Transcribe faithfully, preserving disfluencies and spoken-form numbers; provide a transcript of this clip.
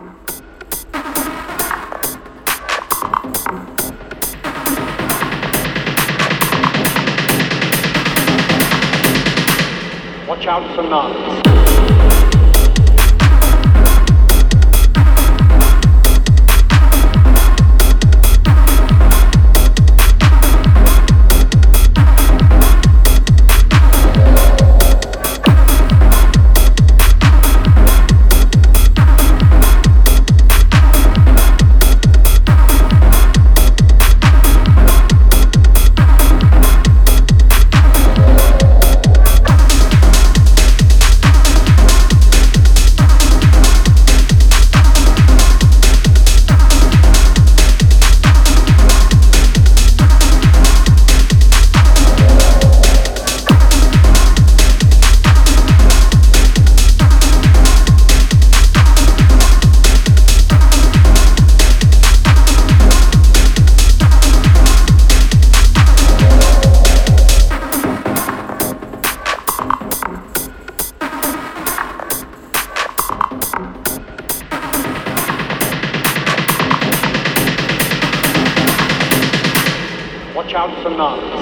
Watch out for nuns. Watch out for nuns.